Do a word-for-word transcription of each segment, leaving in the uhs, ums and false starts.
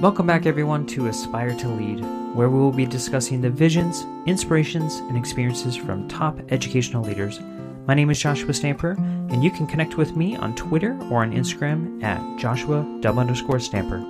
Welcome back, everyone, to Aspire to Lead, where we will be discussing the visions, inspirations, and experiences from top educational leaders. My name is Joshua Stamper, and you can connect with me on Twitter or on Instagram at Joshua double underscore Stamper.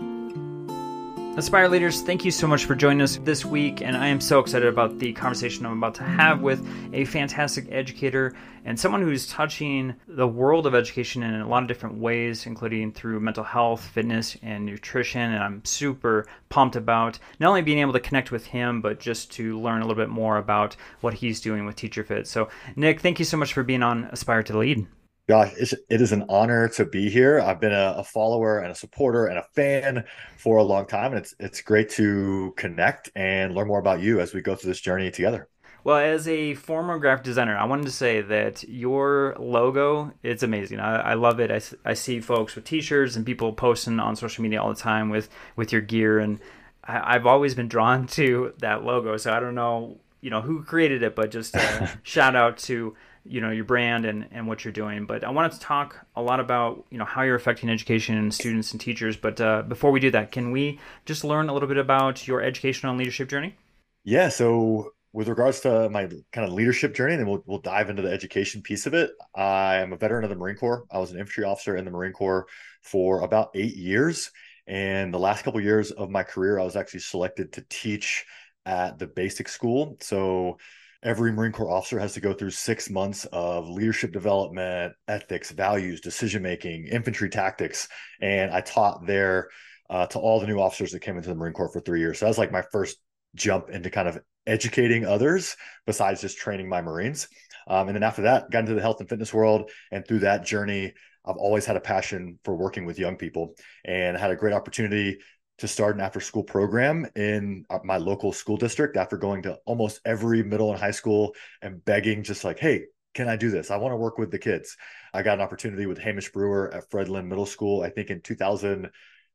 Aspire Leaders, thank you so much for joining us this week, and I am so excited about the conversation I'm about to have with a fantastic educator and someone who's touching the world of education in a lot of different ways, including through mental health, fitness, and nutrition, and I'm super pumped about not only being able to connect with him, but just to learn a little bit more about what he's doing with TeacherFit. So, Nick, thank you so much for being on Aspire to Lead. Gosh, it is an honor to be here. I've been a, a follower and a supporter and a fan for a long time, and it's it's great to connect and learn more about you as we go through this journey together. Well, as a former graphic designer, I wanted to say that your logo, it's amazing. I, I love it. I, I see folks with t-shirts and people posting on social media all the time with, with your gear, and I, I've always been drawn to that logo. So I don't know, you know, who created it, but just uh, shout out to you know, your brand and, and what you're doing. But I wanted to talk a lot about, you know, how you're affecting education and students and teachers. But uh, before we do that, can we just learn a little bit about your educational and leadership journey? Yeah. So with regards to my kind of leadership journey, then we'll, we'll dive into the education piece of it. I am a veteran of the Marine Corps. I was an infantry officer in the Marine Corps for about eight years. And the last couple of years of my career, I was actually selected to teach at the basic school. So every Marine Corps officer has to go through six months of leadership development, ethics, values, decision-making, infantry tactics. And I taught there uh, to all the new officers that came into the Marine Corps for three years. So that was like my first jump into kind of educating others besides just training my Marines. Um, and then after that, got into the health and fitness world. And through that journey, I've always had a passion for working with young people and had a great opportunity to start an after-school program in my local school district after going to almost every middle and high school and begging, just like, hey, can I do this? I want to work with the kids. I got an opportunity with Hamish Brewer at Fred Lynn Middle School. I think in two thousand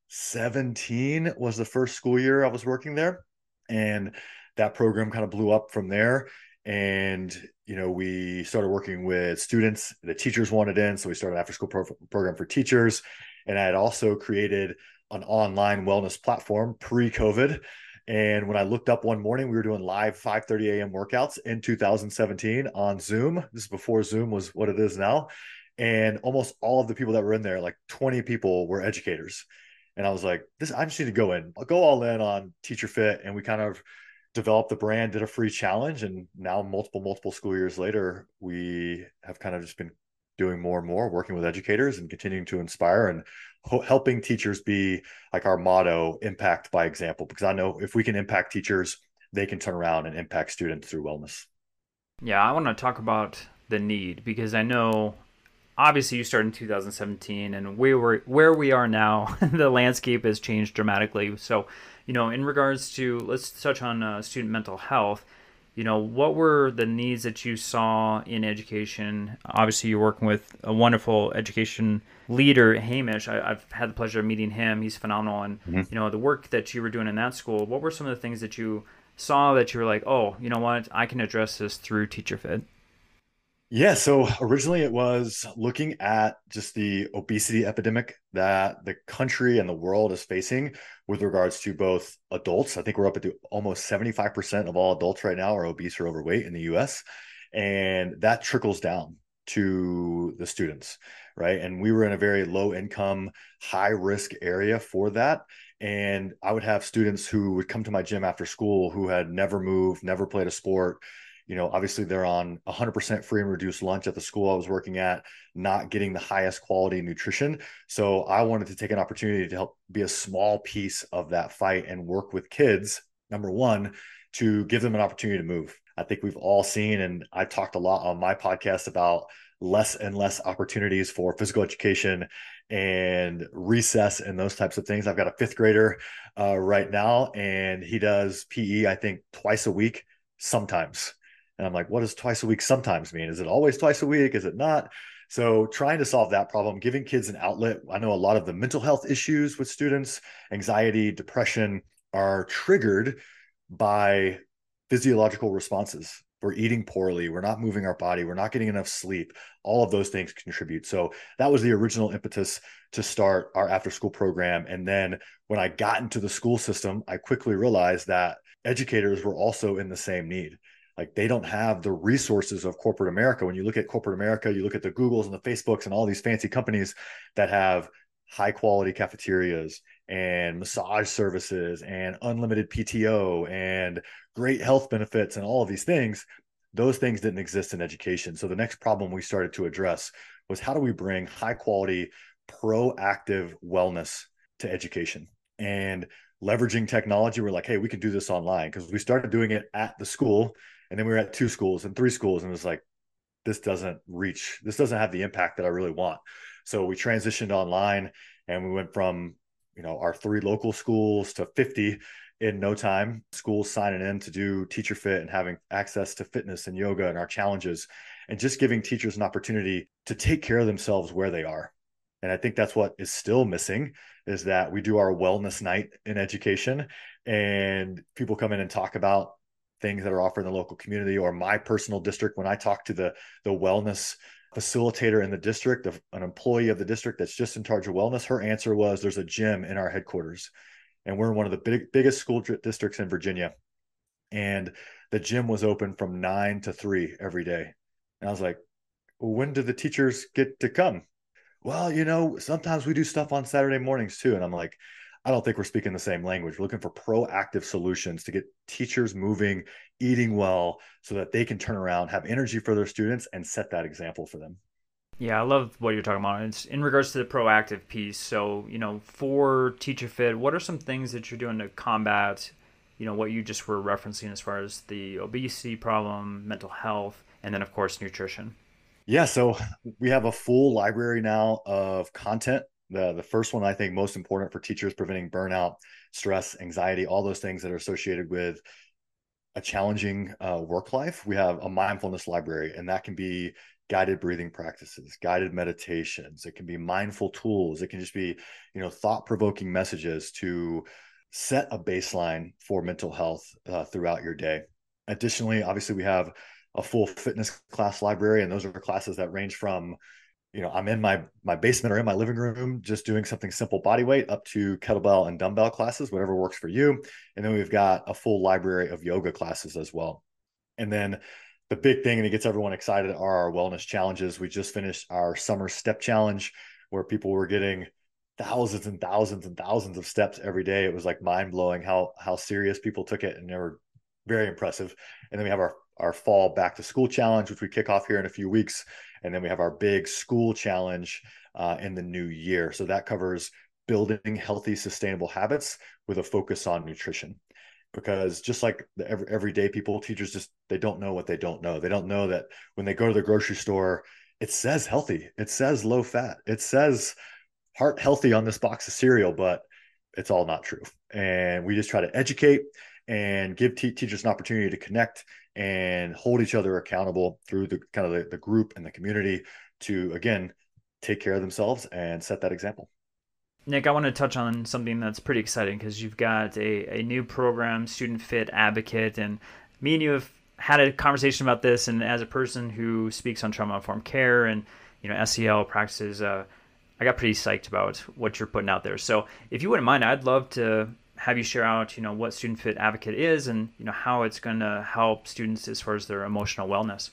seventeen was the first school year I was working there. And that program kind of blew up from there. And, you know, we started working with students. The teachers wanted in. So we started an after-school pro- program for teachers. And I had also created an online wellness platform pre-COVID. And when I looked up one morning, we were doing live five thirty a.m. workouts in two thousand seventeen on Zoom. This is before Zoom was what it is now. And almost all of the people that were in there, like twenty people, were educators. And I was like, this, I just need to go in. I'll go all in on TeacherFit. And we kind of developed the brand, did a free challenge. And now multiple, multiple school years later, we have kind of just been doing more and more, working with educators and continuing to inspire and ho- helping teachers be, like our motto, impact by example, because I know if we can impact teachers, they can turn around and impact students through wellness. Yeah, I want to talk about the need, because I know obviously you started in two thousand seventeen and we were where we are now, the landscape has changed dramatically. So, you know, in regards to, let's touch on uh, student mental health. You know, what were the needs that you saw in education? Obviously, you're working with a wonderful education leader, Hamish. I, I've had the pleasure of meeting him. He's phenomenal. And, mm-hmm. you know, the work that you were doing in that school, what were some of the things that you saw that you were like, oh, you know what, I can address this through TeacherFit? Yeah. So originally it was looking at just the obesity epidemic that the country and the world is facing with regards to both adults. I think we're up to almost seventy-five percent of all adults right now are obese or overweight in the U S. And that trickles down to the students, right? And we were in a very low income, high risk area for that. And I would have students who would come to my gym after school who had never moved, never played a sport. You know, obviously they're on one hundred percent free and reduced lunch at the school I was working at, not getting the highest quality nutrition. So I wanted to take an opportunity to help be a small piece of that fight and work with kids, number one, to give them an opportunity to move. I think we've all seen, and I talked a lot on my podcast about less and less opportunities for physical education and recess and those types of things. I've got a fifth grader uh, right now, and he does P E, I think, twice a week sometimes. And I'm like, what does twice a week sometimes mean? Is it always twice a week? Is it not? So trying to solve that problem, giving kids an outlet. I know a lot of the mental health issues with students, anxiety, depression, are triggered by physiological responses we're eating poorly, we're not moving our body, we're not getting enough sleep. All of those things contribute. So that was the original impetus to start our after school program. And then when I got into the school system, I quickly realized that educators were also in the same need. Like, they don't have the resources of corporate America. When you look at corporate America, you look at the Googles and the Facebooks and all these fancy companies that have high quality cafeterias and massage services and unlimited P T O and great health benefits and all of these things, those things didn't exist in education. So the next problem we started to address was, how do we bring high quality, proactive wellness to education? And leveraging technology, we're like, hey, we can do this online, because we started doing it at the school, and then we were at two schools and three schools. And it was like, this doesn't reach, this doesn't have the impact that I really want. So we transitioned online, and we went from, you know, our three local schools to fifty in no time, schools signing in to do TeacherFit and having access to fitness and yoga and our challenges, and just giving teachers an opportunity to take care of themselves where they are. And I think that's what is still missing, is that we do our wellness night in education, and people come in and talk about things that are offered in the local community or my personal district. When I talk to the, the wellness facilitator in the district, of an employee of the district that's just in charge of wellness, her answer was, there's a gym in our headquarters. And we're in one of the big, biggest school districts in Virginia. And the gym was open from nine to three every day. And I was like, well, when do the teachers get to come? Well, you know, sometimes we do stuff on Saturday mornings too. And I'm like, I don't think we're speaking the same language. We're looking for proactive solutions to get teachers moving, eating well, so that they can turn around, have energy for their students, and set that example for them. Yeah, I love what you're talking about. It's in regards to the proactive piece. So, you know, for TeacherFit, what are some things that you're doing to combat, you know, what you just were referencing as far as the obesity problem, mental health, and then, of course, nutrition? Yeah, so we have a full library now of content. The, the first one, I think, most important for teachers, preventing burnout, stress, anxiety, all those things that are associated with a challenging uh, work life. We have a mindfulness library, and that can be guided breathing practices, guided meditations. It can be mindful tools. It can just be, you know, thought-provoking messages to set a baseline for mental health uh, throughout your day. Additionally, obviously, we have a full fitness class library, and those are classes that range from, you know, I'm in my, my basement or in my living room, just doing something simple body weight, up to kettlebell and dumbbell classes, whatever works for you. And then we've got a full library of yoga classes as well. And then the big thing, and it gets everyone excited, are our wellness challenges. We just finished our summer step challenge, where people were getting thousands and thousands and thousands of steps every day. It was like mind blowing how, how serious people took it, and they were very impressive. And then we have our, our fall back to school challenge, which we kick off here in a few weeks. And then we have our big school challenge uh, in the new year. So that covers building healthy, sustainable habits with a focus on nutrition. Because just like the every, everyday people, teachers just, they don't know what they don't know. They don't know that when they go to the grocery store, it says healthy, it says low fat, it says heart healthy on this box of cereal, but it's all not true. And we just try to educate and give te- teachers an opportunity to connect and hold each other accountable through the kind of the, the group and the community to, again, take care of themselves and set that example. Nick, I want to touch on something that's pretty exciting, because you've got a, a new program, Student Fit Advocate, and me and you have had a conversation about this. And as a person who speaks on trauma-informed care and, you know, S E L practices, uh, I got pretty psyched about what you're putting out there. So if you wouldn't mind, I'd love to have you share out, you know, what Student Fit Advocate is and, you know, how it's going to help students as far as their emotional wellness.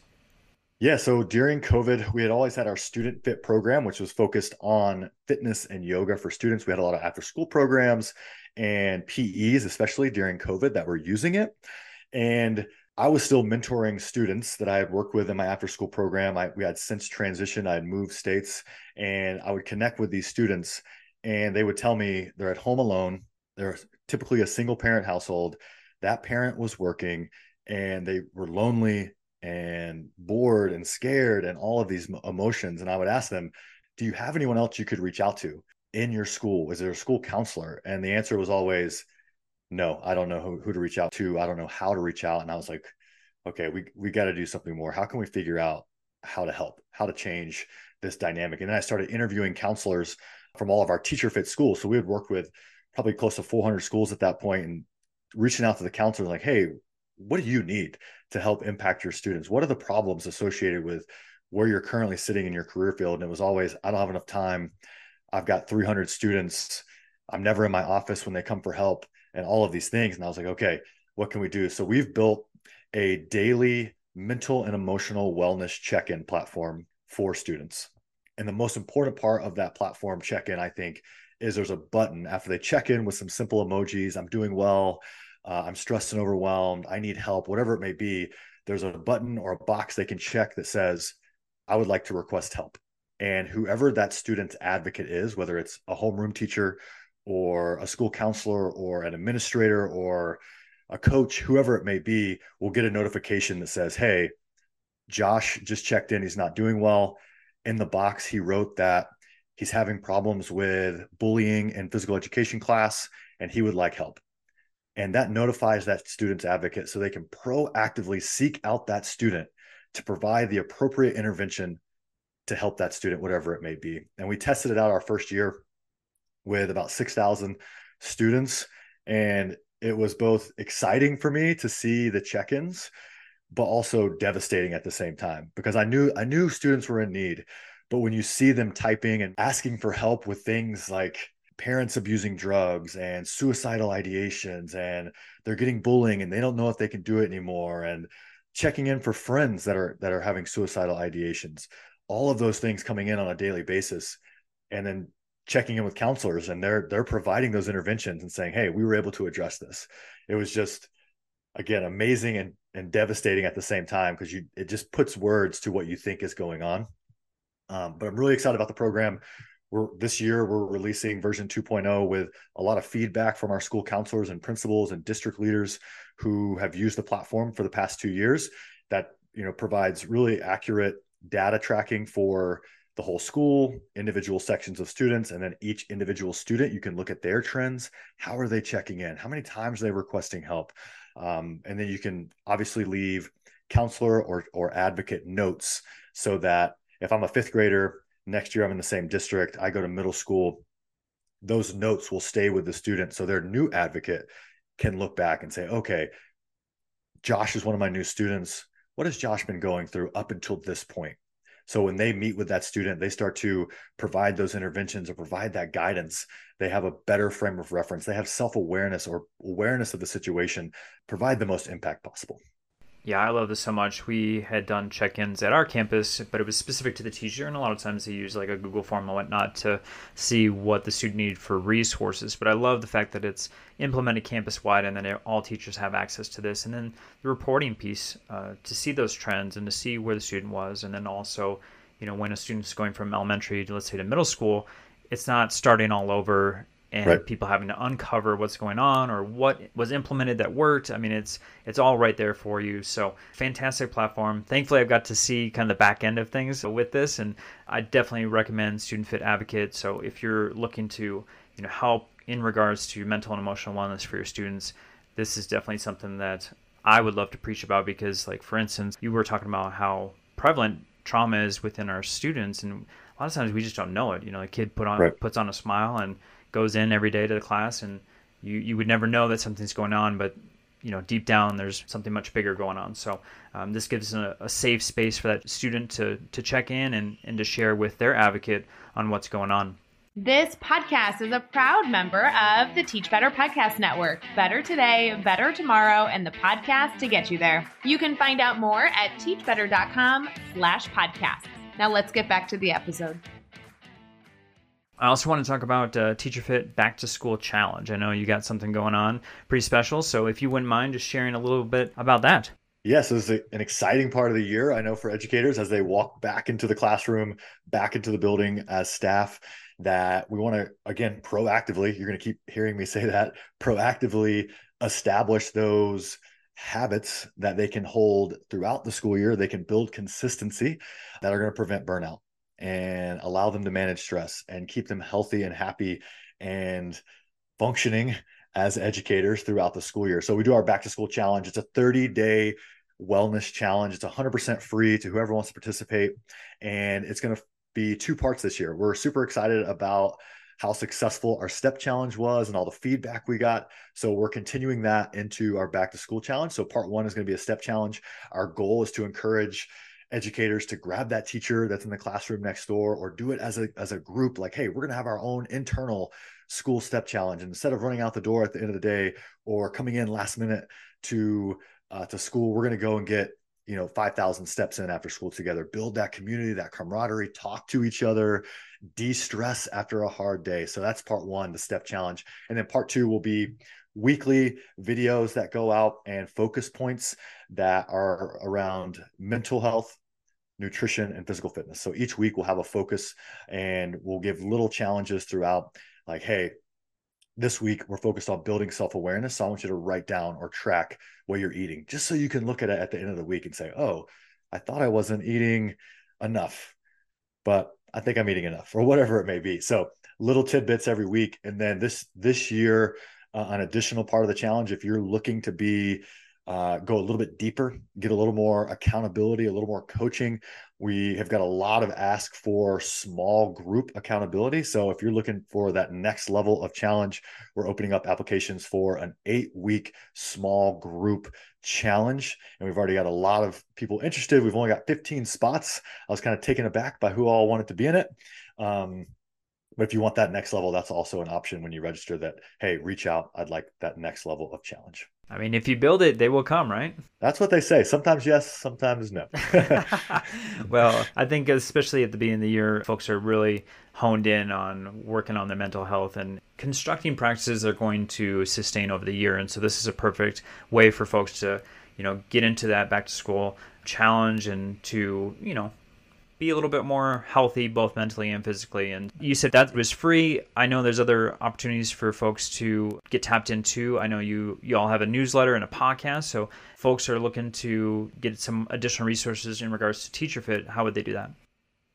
Yeah. So during COVID, we had always had our Student Fit program, which was focused on fitness and yoga for students. We had a lot of after school programs and P Es, especially during COVID, that were using it. And I was still mentoring students that I had worked with in my after school program. I, we had since transitioned. I had moved states, and I would connect with these students, and they would tell me they're at home alone. They're typically a single parent household. That parent was working, and they were lonely and bored and scared and all of these emotions. And I would ask them, do you have anyone else you could reach out to in your school? Is there a school counselor? And the answer was always, no, I don't know who, who to reach out to. I don't know how to reach out. And I was like, okay, we, we got to do something more. How can we figure out how to help, how to change this dynamic? And then I started interviewing counselors from all of our TeacherFit schools. So we had worked with probably close to four hundred schools at that point, and reaching out to the counselor, like, hey, what do you need to help impact your students? What are the problems associated with where you're currently sitting in your career field? And it was always, I don't have enough time. I've got three hundred students. I'm never in my office when they come for help and all of these things. And I was like, okay, what can we do? So we've built a daily mental and emotional wellness check-in platform for students. And the most important part of that platform check-in, I think, is there's a button after they check in with some simple emojis. I'm doing well. Uh, I'm stressed and overwhelmed. I need help, whatever it may be. There's a button or a box they can check that says, I would like to request help. And whoever that student's advocate is, whether it's a homeroom teacher or a school counselor or an administrator or a coach, whoever it may be, will get a notification that says, hey, Josh just checked in. He's not doing well. In the box, he wrote that he's having problems with bullying in physical education class, and he would like help. And that notifies that student's advocate so they can proactively seek out that student to provide the appropriate intervention to help that student, whatever it may be. And we tested it out our first year with about six thousand students. And it was both exciting for me to see the check-ins, but also devastating at the same time, because I knew, I knew students were in need. But when you see them typing and asking for help with things like parents abusing drugs and suicidal ideations, and they're getting bullying and they don't know if they can do it anymore, and checking in for friends that are, that are having suicidal ideations, all of those things coming in on a daily basis, and then checking in with counselors and they're, they're providing those interventions and saying, hey, we were able to address this. It was just, again, amazing and, and devastating at the same time, because you, it just puts words to what you think is going on. Um, but I'm really excited about the program. We're, this year, we're releasing version two point oh with a lot of feedback from our school counselors and principals and district leaders who have used the platform for the past two years that, you know, provides really accurate data tracking for the whole school, individual sections of students, and then each individual student, you can look at their trends. How are they checking in? How many times are they requesting help? Um, and then you can obviously leave counselor or, or advocate notes so that if I'm a fifth grader, next year I'm in the same district, I go to middle school, those notes will stay with the student. So their new advocate can look back and say, okay, Josh is one of my new students. What has Josh been going through up until this point? So when they meet with that student, they start to provide those interventions or provide that guidance. They have a better frame of reference. They have self-awareness or awareness of the situation, provide the most impact possible. Yeah, I love this so much. We had done check-ins at our campus, but it was specific to the teacher. And a lot of times they use like a Google form and whatnot to see what the student needed for resources. But I love the fact that it's implemented campus-wide and then all teachers have access to this. And then the reporting piece uh, to see those trends and to see where the student was. And then also, you know, when a student's going from elementary to, let's say, to middle school, it's not starting all over and right. people having to uncover what's going on or what was implemented that worked. I mean, it's it's all right there for you. So fantastic platform. Thankfully, I've got to see kind of the back end of things with this, and I definitely recommend Student Fit Advocate. So if you're looking to, you know, help in regards to mental and emotional wellness for your students, this is definitely something that I would love to preach about, because, like, for instance, you were talking about how prevalent trauma is within our students, and a lot of times we just don't know it. You know, a kid put on right. puts on a smile and goes in every day to the class, and you, you would never know that something's going on, but, you know, deep down there's something much bigger going on. So um, this gives a, a safe space for that student to to check in and, and to share with their advocate on what's going on. This podcast is a proud member of the Teach Better Podcast Network. Better today, better tomorrow, and the podcast to get you there. You can find out more at teachbetter.com slash podcast. Now let's get back to the episode. I also want to talk about uh, TeacherFit Back to School Challenge. I know you got something going on pretty special, so if you wouldn't mind just sharing a little bit about that. Yes, this is a, an exciting part of the year, I know, for educators as they walk back into the classroom, back into the building as staff, that we want to, again, proactively, you're going to keep hearing me say that, proactively establish those habits that they can hold throughout the school year. They can build consistency that are going to prevent burnout and allow them to manage stress and keep them healthy and happy and functioning as educators throughout the school year. So we do our Back to School Challenge. It's a thirty-day wellness challenge. It's one hundred percent free to whoever wants to participate. And it's going to be two parts this year. We're super excited about how successful our step challenge was and all the feedback we got. So we're continuing that into our back to school challenge. So part one is going to be a step challenge. Our goal is to encourage educators to grab that teacher that's in the classroom next door, or do it as a, as a group, like, hey, we're going to have our own internal school step challenge. And instead of running out the door at the end of the day or coming in last minute to, uh, to school, we're going to go and get, you know, five thousand steps in after school together, build that community, that camaraderie, talk to each other, de-stress after a hard day. So that's part one, the step challenge. And then part two will be weekly videos that go out and focus points that are around mental health, nutrition, and physical fitness. So each week we'll have a focus, and we'll give little challenges throughout, like, hey, this week we're focused on building self-awareness. So I want you to write down or track what you're eating, just so you can look at it at the end of the week and say, oh, I thought I wasn't eating enough, but I think I'm eating enough, or whatever it may be. So little tidbits every week. And then this, this year, Uh, an additional part of the challenge, if you're looking to be uh, go a little bit deeper, get a little more accountability, a little more coaching, we have got a lot of ask for small group accountability. So if you're looking for that next level of challenge, we're opening up applications for an eight-week small group challenge. And we've already got a lot of people interested. We've only got fifteen spots. I was kind of taken aback by who all wanted to be in it. Um, But if you want that next level, that's also an option when you register, that, hey, reach out. I'd like that next level of challenge. I mean, if you build it, they will come, right? That's what they say. Sometimes yes, sometimes no. Well, I think especially at the beginning of the year, folks are really honed in on working on their mental health and constructing practices they're going to sustain over the year. And so this is a perfect way for folks to, you know, get into that back to school challenge and to, you know, be a little bit more healthy, both mentally and physically. And you said that was free. I know there's other opportunities for folks to get tapped into. I know you, you all have a newsletter and a podcast. So folks are looking to get some additional resources in regards to TeacherFit. How would they do that?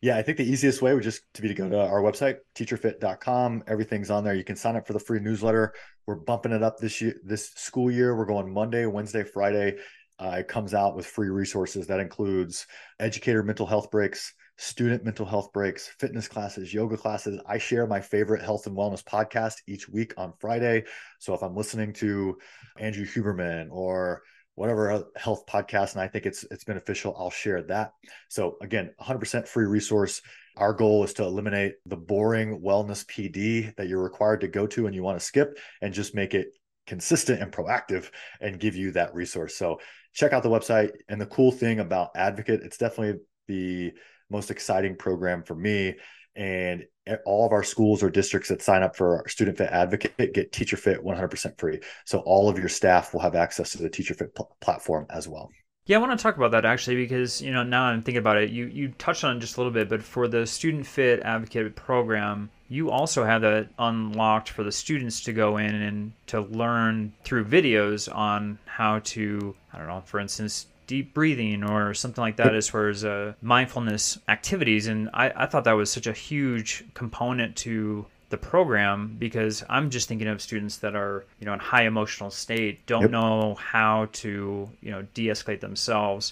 Yeah, I think the easiest way would just to be to go to our website, teacher fit dot com. Everything's on there. You can sign up for the free newsletter. We're bumping it up this year, this school year. We're going Monday, Wednesday, Friday. Uh, it comes out with free resources. That includes educator mental health breaks, student mental health breaks, fitness classes, yoga classes. I share my favorite health and wellness podcast each week on Friday. So if I'm listening to Andrew Huberman or whatever health podcast, and I think it's it's beneficial, I'll share that. So again, one hundred percent free resource. Our goal is to eliminate the boring wellness P D that you're required to go to and you want to skip, and just make it consistent and proactive and give you that resource. So check out the website. And the cool thing about Advocate, it's definitely the most exciting program for me. And all of our schools or districts that sign up for our Student Fit Advocate get Teacher Fit one hundred percent free. So all of your staff will have access to the Teacher Fit pl- platform as well. Yeah, I want to talk about that actually, because, you know, now I'm thinking about it, you you touched on it just a little bit, but for the Student Fit Advocate program, you also have that unlocked for the students to go in and to learn through videos on how to, I don't know, for instance, deep breathing or something like that, as far as uh, mindfulness activities. And I, I thought that was such a huge component to the program, because I'm just thinking of students that are, you know, in high emotional state, don't yep. know how to, you know, de-escalate themselves,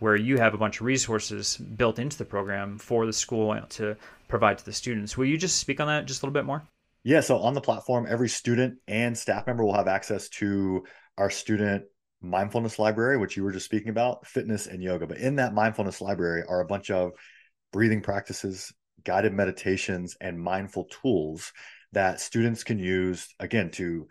where you have a bunch of resources built into the program for the school to provide to the students. Will you just speak on that just a little bit more? Yeah. So on the platform, every student and staff member will have access to our student mindfulness library, which you were just speaking about, fitness and yoga. But in that mindfulness library are a bunch of breathing practices, guided meditations, and mindful tools that students can use, again, to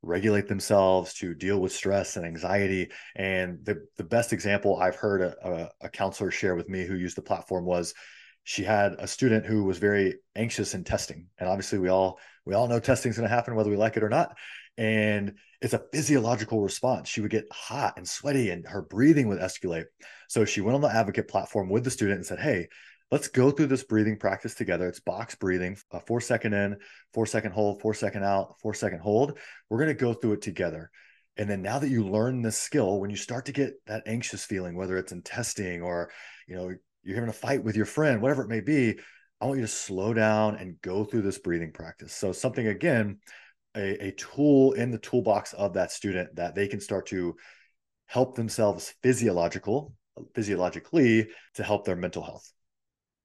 regulate themselves, to deal with stress and anxiety. And the, the best example I've heard a, a counselor share with me who used the platform was, she had a student who was very anxious in testing. And obviously we all, we all know testing is going to happen whether we like it or not. And it's a physiological response. She would get hot and sweaty and her breathing would escalate. So she went on the Advocate platform with the student and said, hey, let's go through this breathing practice together. It's box breathing, uh, four second in, four second hold, four second out, four second hold. We're going to go through it together. And then now that you learn this skill, when you start to get that anxious feeling, whether it's in testing or, you know, you're having a fight with your friend, whatever it may be, I want you to slow down and go through this breathing practice. So something, again, a, a tool in the toolbox of that student that they can start to help themselves physiological, physiologically to help their mental health.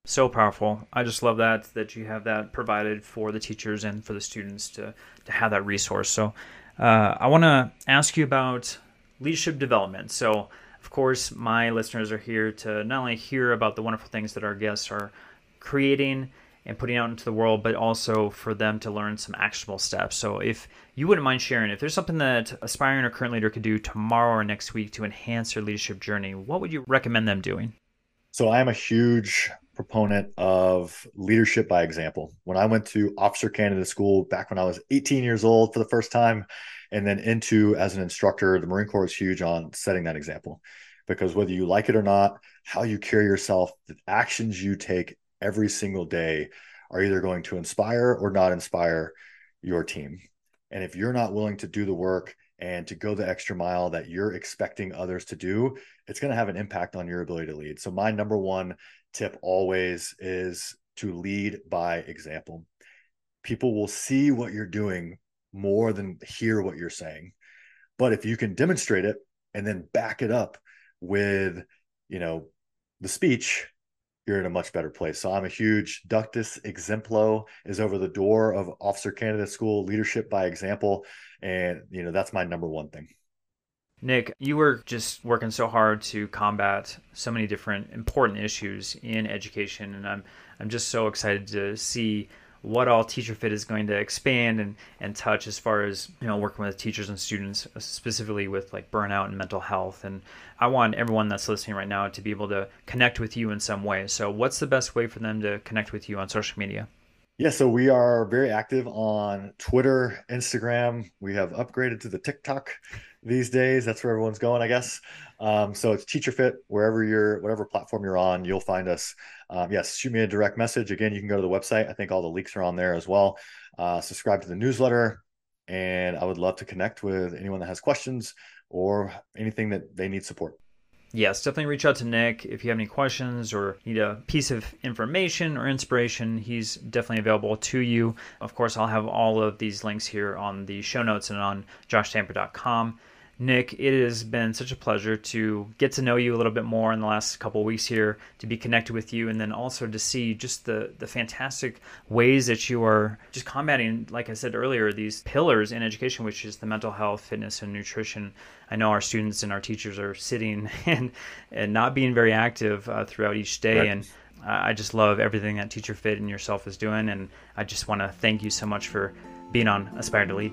So powerful. I just love that, that you have that provided for the teachers and for the students to, to have that resource. So uh, I want to ask you about leadership development. So of course, my listeners are here to not only hear about the wonderful things that our guests are creating and putting out into the world, but also for them to learn some actionable steps. So if you wouldn't mind sharing, if there's something that aspiring or current leader could do tomorrow or next week to enhance their leadership journey, what would you recommend them doing? So I am a huge proponent of leadership by example. When I went to officer candidate school back when I was eighteen years old for the first time, and then into as an instructor, the Marine Corps is huge on setting that example, because whether you like it or not, how you carry yourself, the actions you take every single day are either going to inspire or not inspire your team. And if you're not willing to do the work and to go the extra mile that you're expecting others to do, it's going to have an impact on your ability to lead. So my number one tip always is to lead by example. People will see what you're doing more than hear what you're saying. But if you can demonstrate it and then back it up with, you know, the speech, you're in a much better place. So I'm a huge ductus exemplo is over the door of officer candidate school, leadership by example. And, you know, that's my number one thing. Nick, you were just working so hard to combat so many different important issues in education. And I'm, I'm just so excited to see what all TeacherFit is going to expand and, and touch as far as, you know, working with teachers and students, specifically with like burnout and mental health. And I want everyone that's listening right now to be able to connect with you in some way. So what's the best way for them to connect with you on social media? Yeah, so we are very active on Twitter, Instagram. We have upgraded to the TikTok these days. That's where everyone's going, I guess. Um, so it's TeacherFit, wherever you're, whatever platform you're on, you'll find us. Um, yes, shoot me a direct message. Again, you can go to the website. I think all the links are on there as well. Uh, subscribe to the newsletter, and I would love to connect with anyone that has questions or anything that they need support. Yes, definitely reach out to Nick if you have any questions or need a piece of information or inspiration. He's definitely available to you. Of course, I'll have all of these links here on the show notes and on josh stamper dot com. Nick, it has been such a pleasure to get to know you a little bit more in the last couple of weeks here, to be connected with you, and then also to see just the, the fantastic ways that you are just combating, like I said earlier, these pillars in education, which is the mental health, fitness, and nutrition. I know our students and our teachers are sitting and, and not being very active uh, throughout each day. Right. And I just love everything that TeacherFit and yourself is doing. And I just want to thank you so much for being on Aspire to Lead.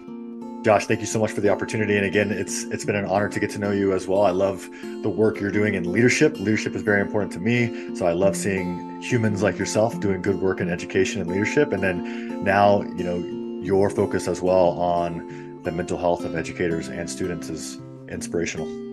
Josh, thank you so much for the opportunity. And again, it's it's been an honor to get to know you as well. I love the work you're doing in leadership. Leadership is very important to me. So I love seeing humans like yourself doing good work in education and leadership. And then now, you know, your focus as well on the mental health of educators and students is inspirational.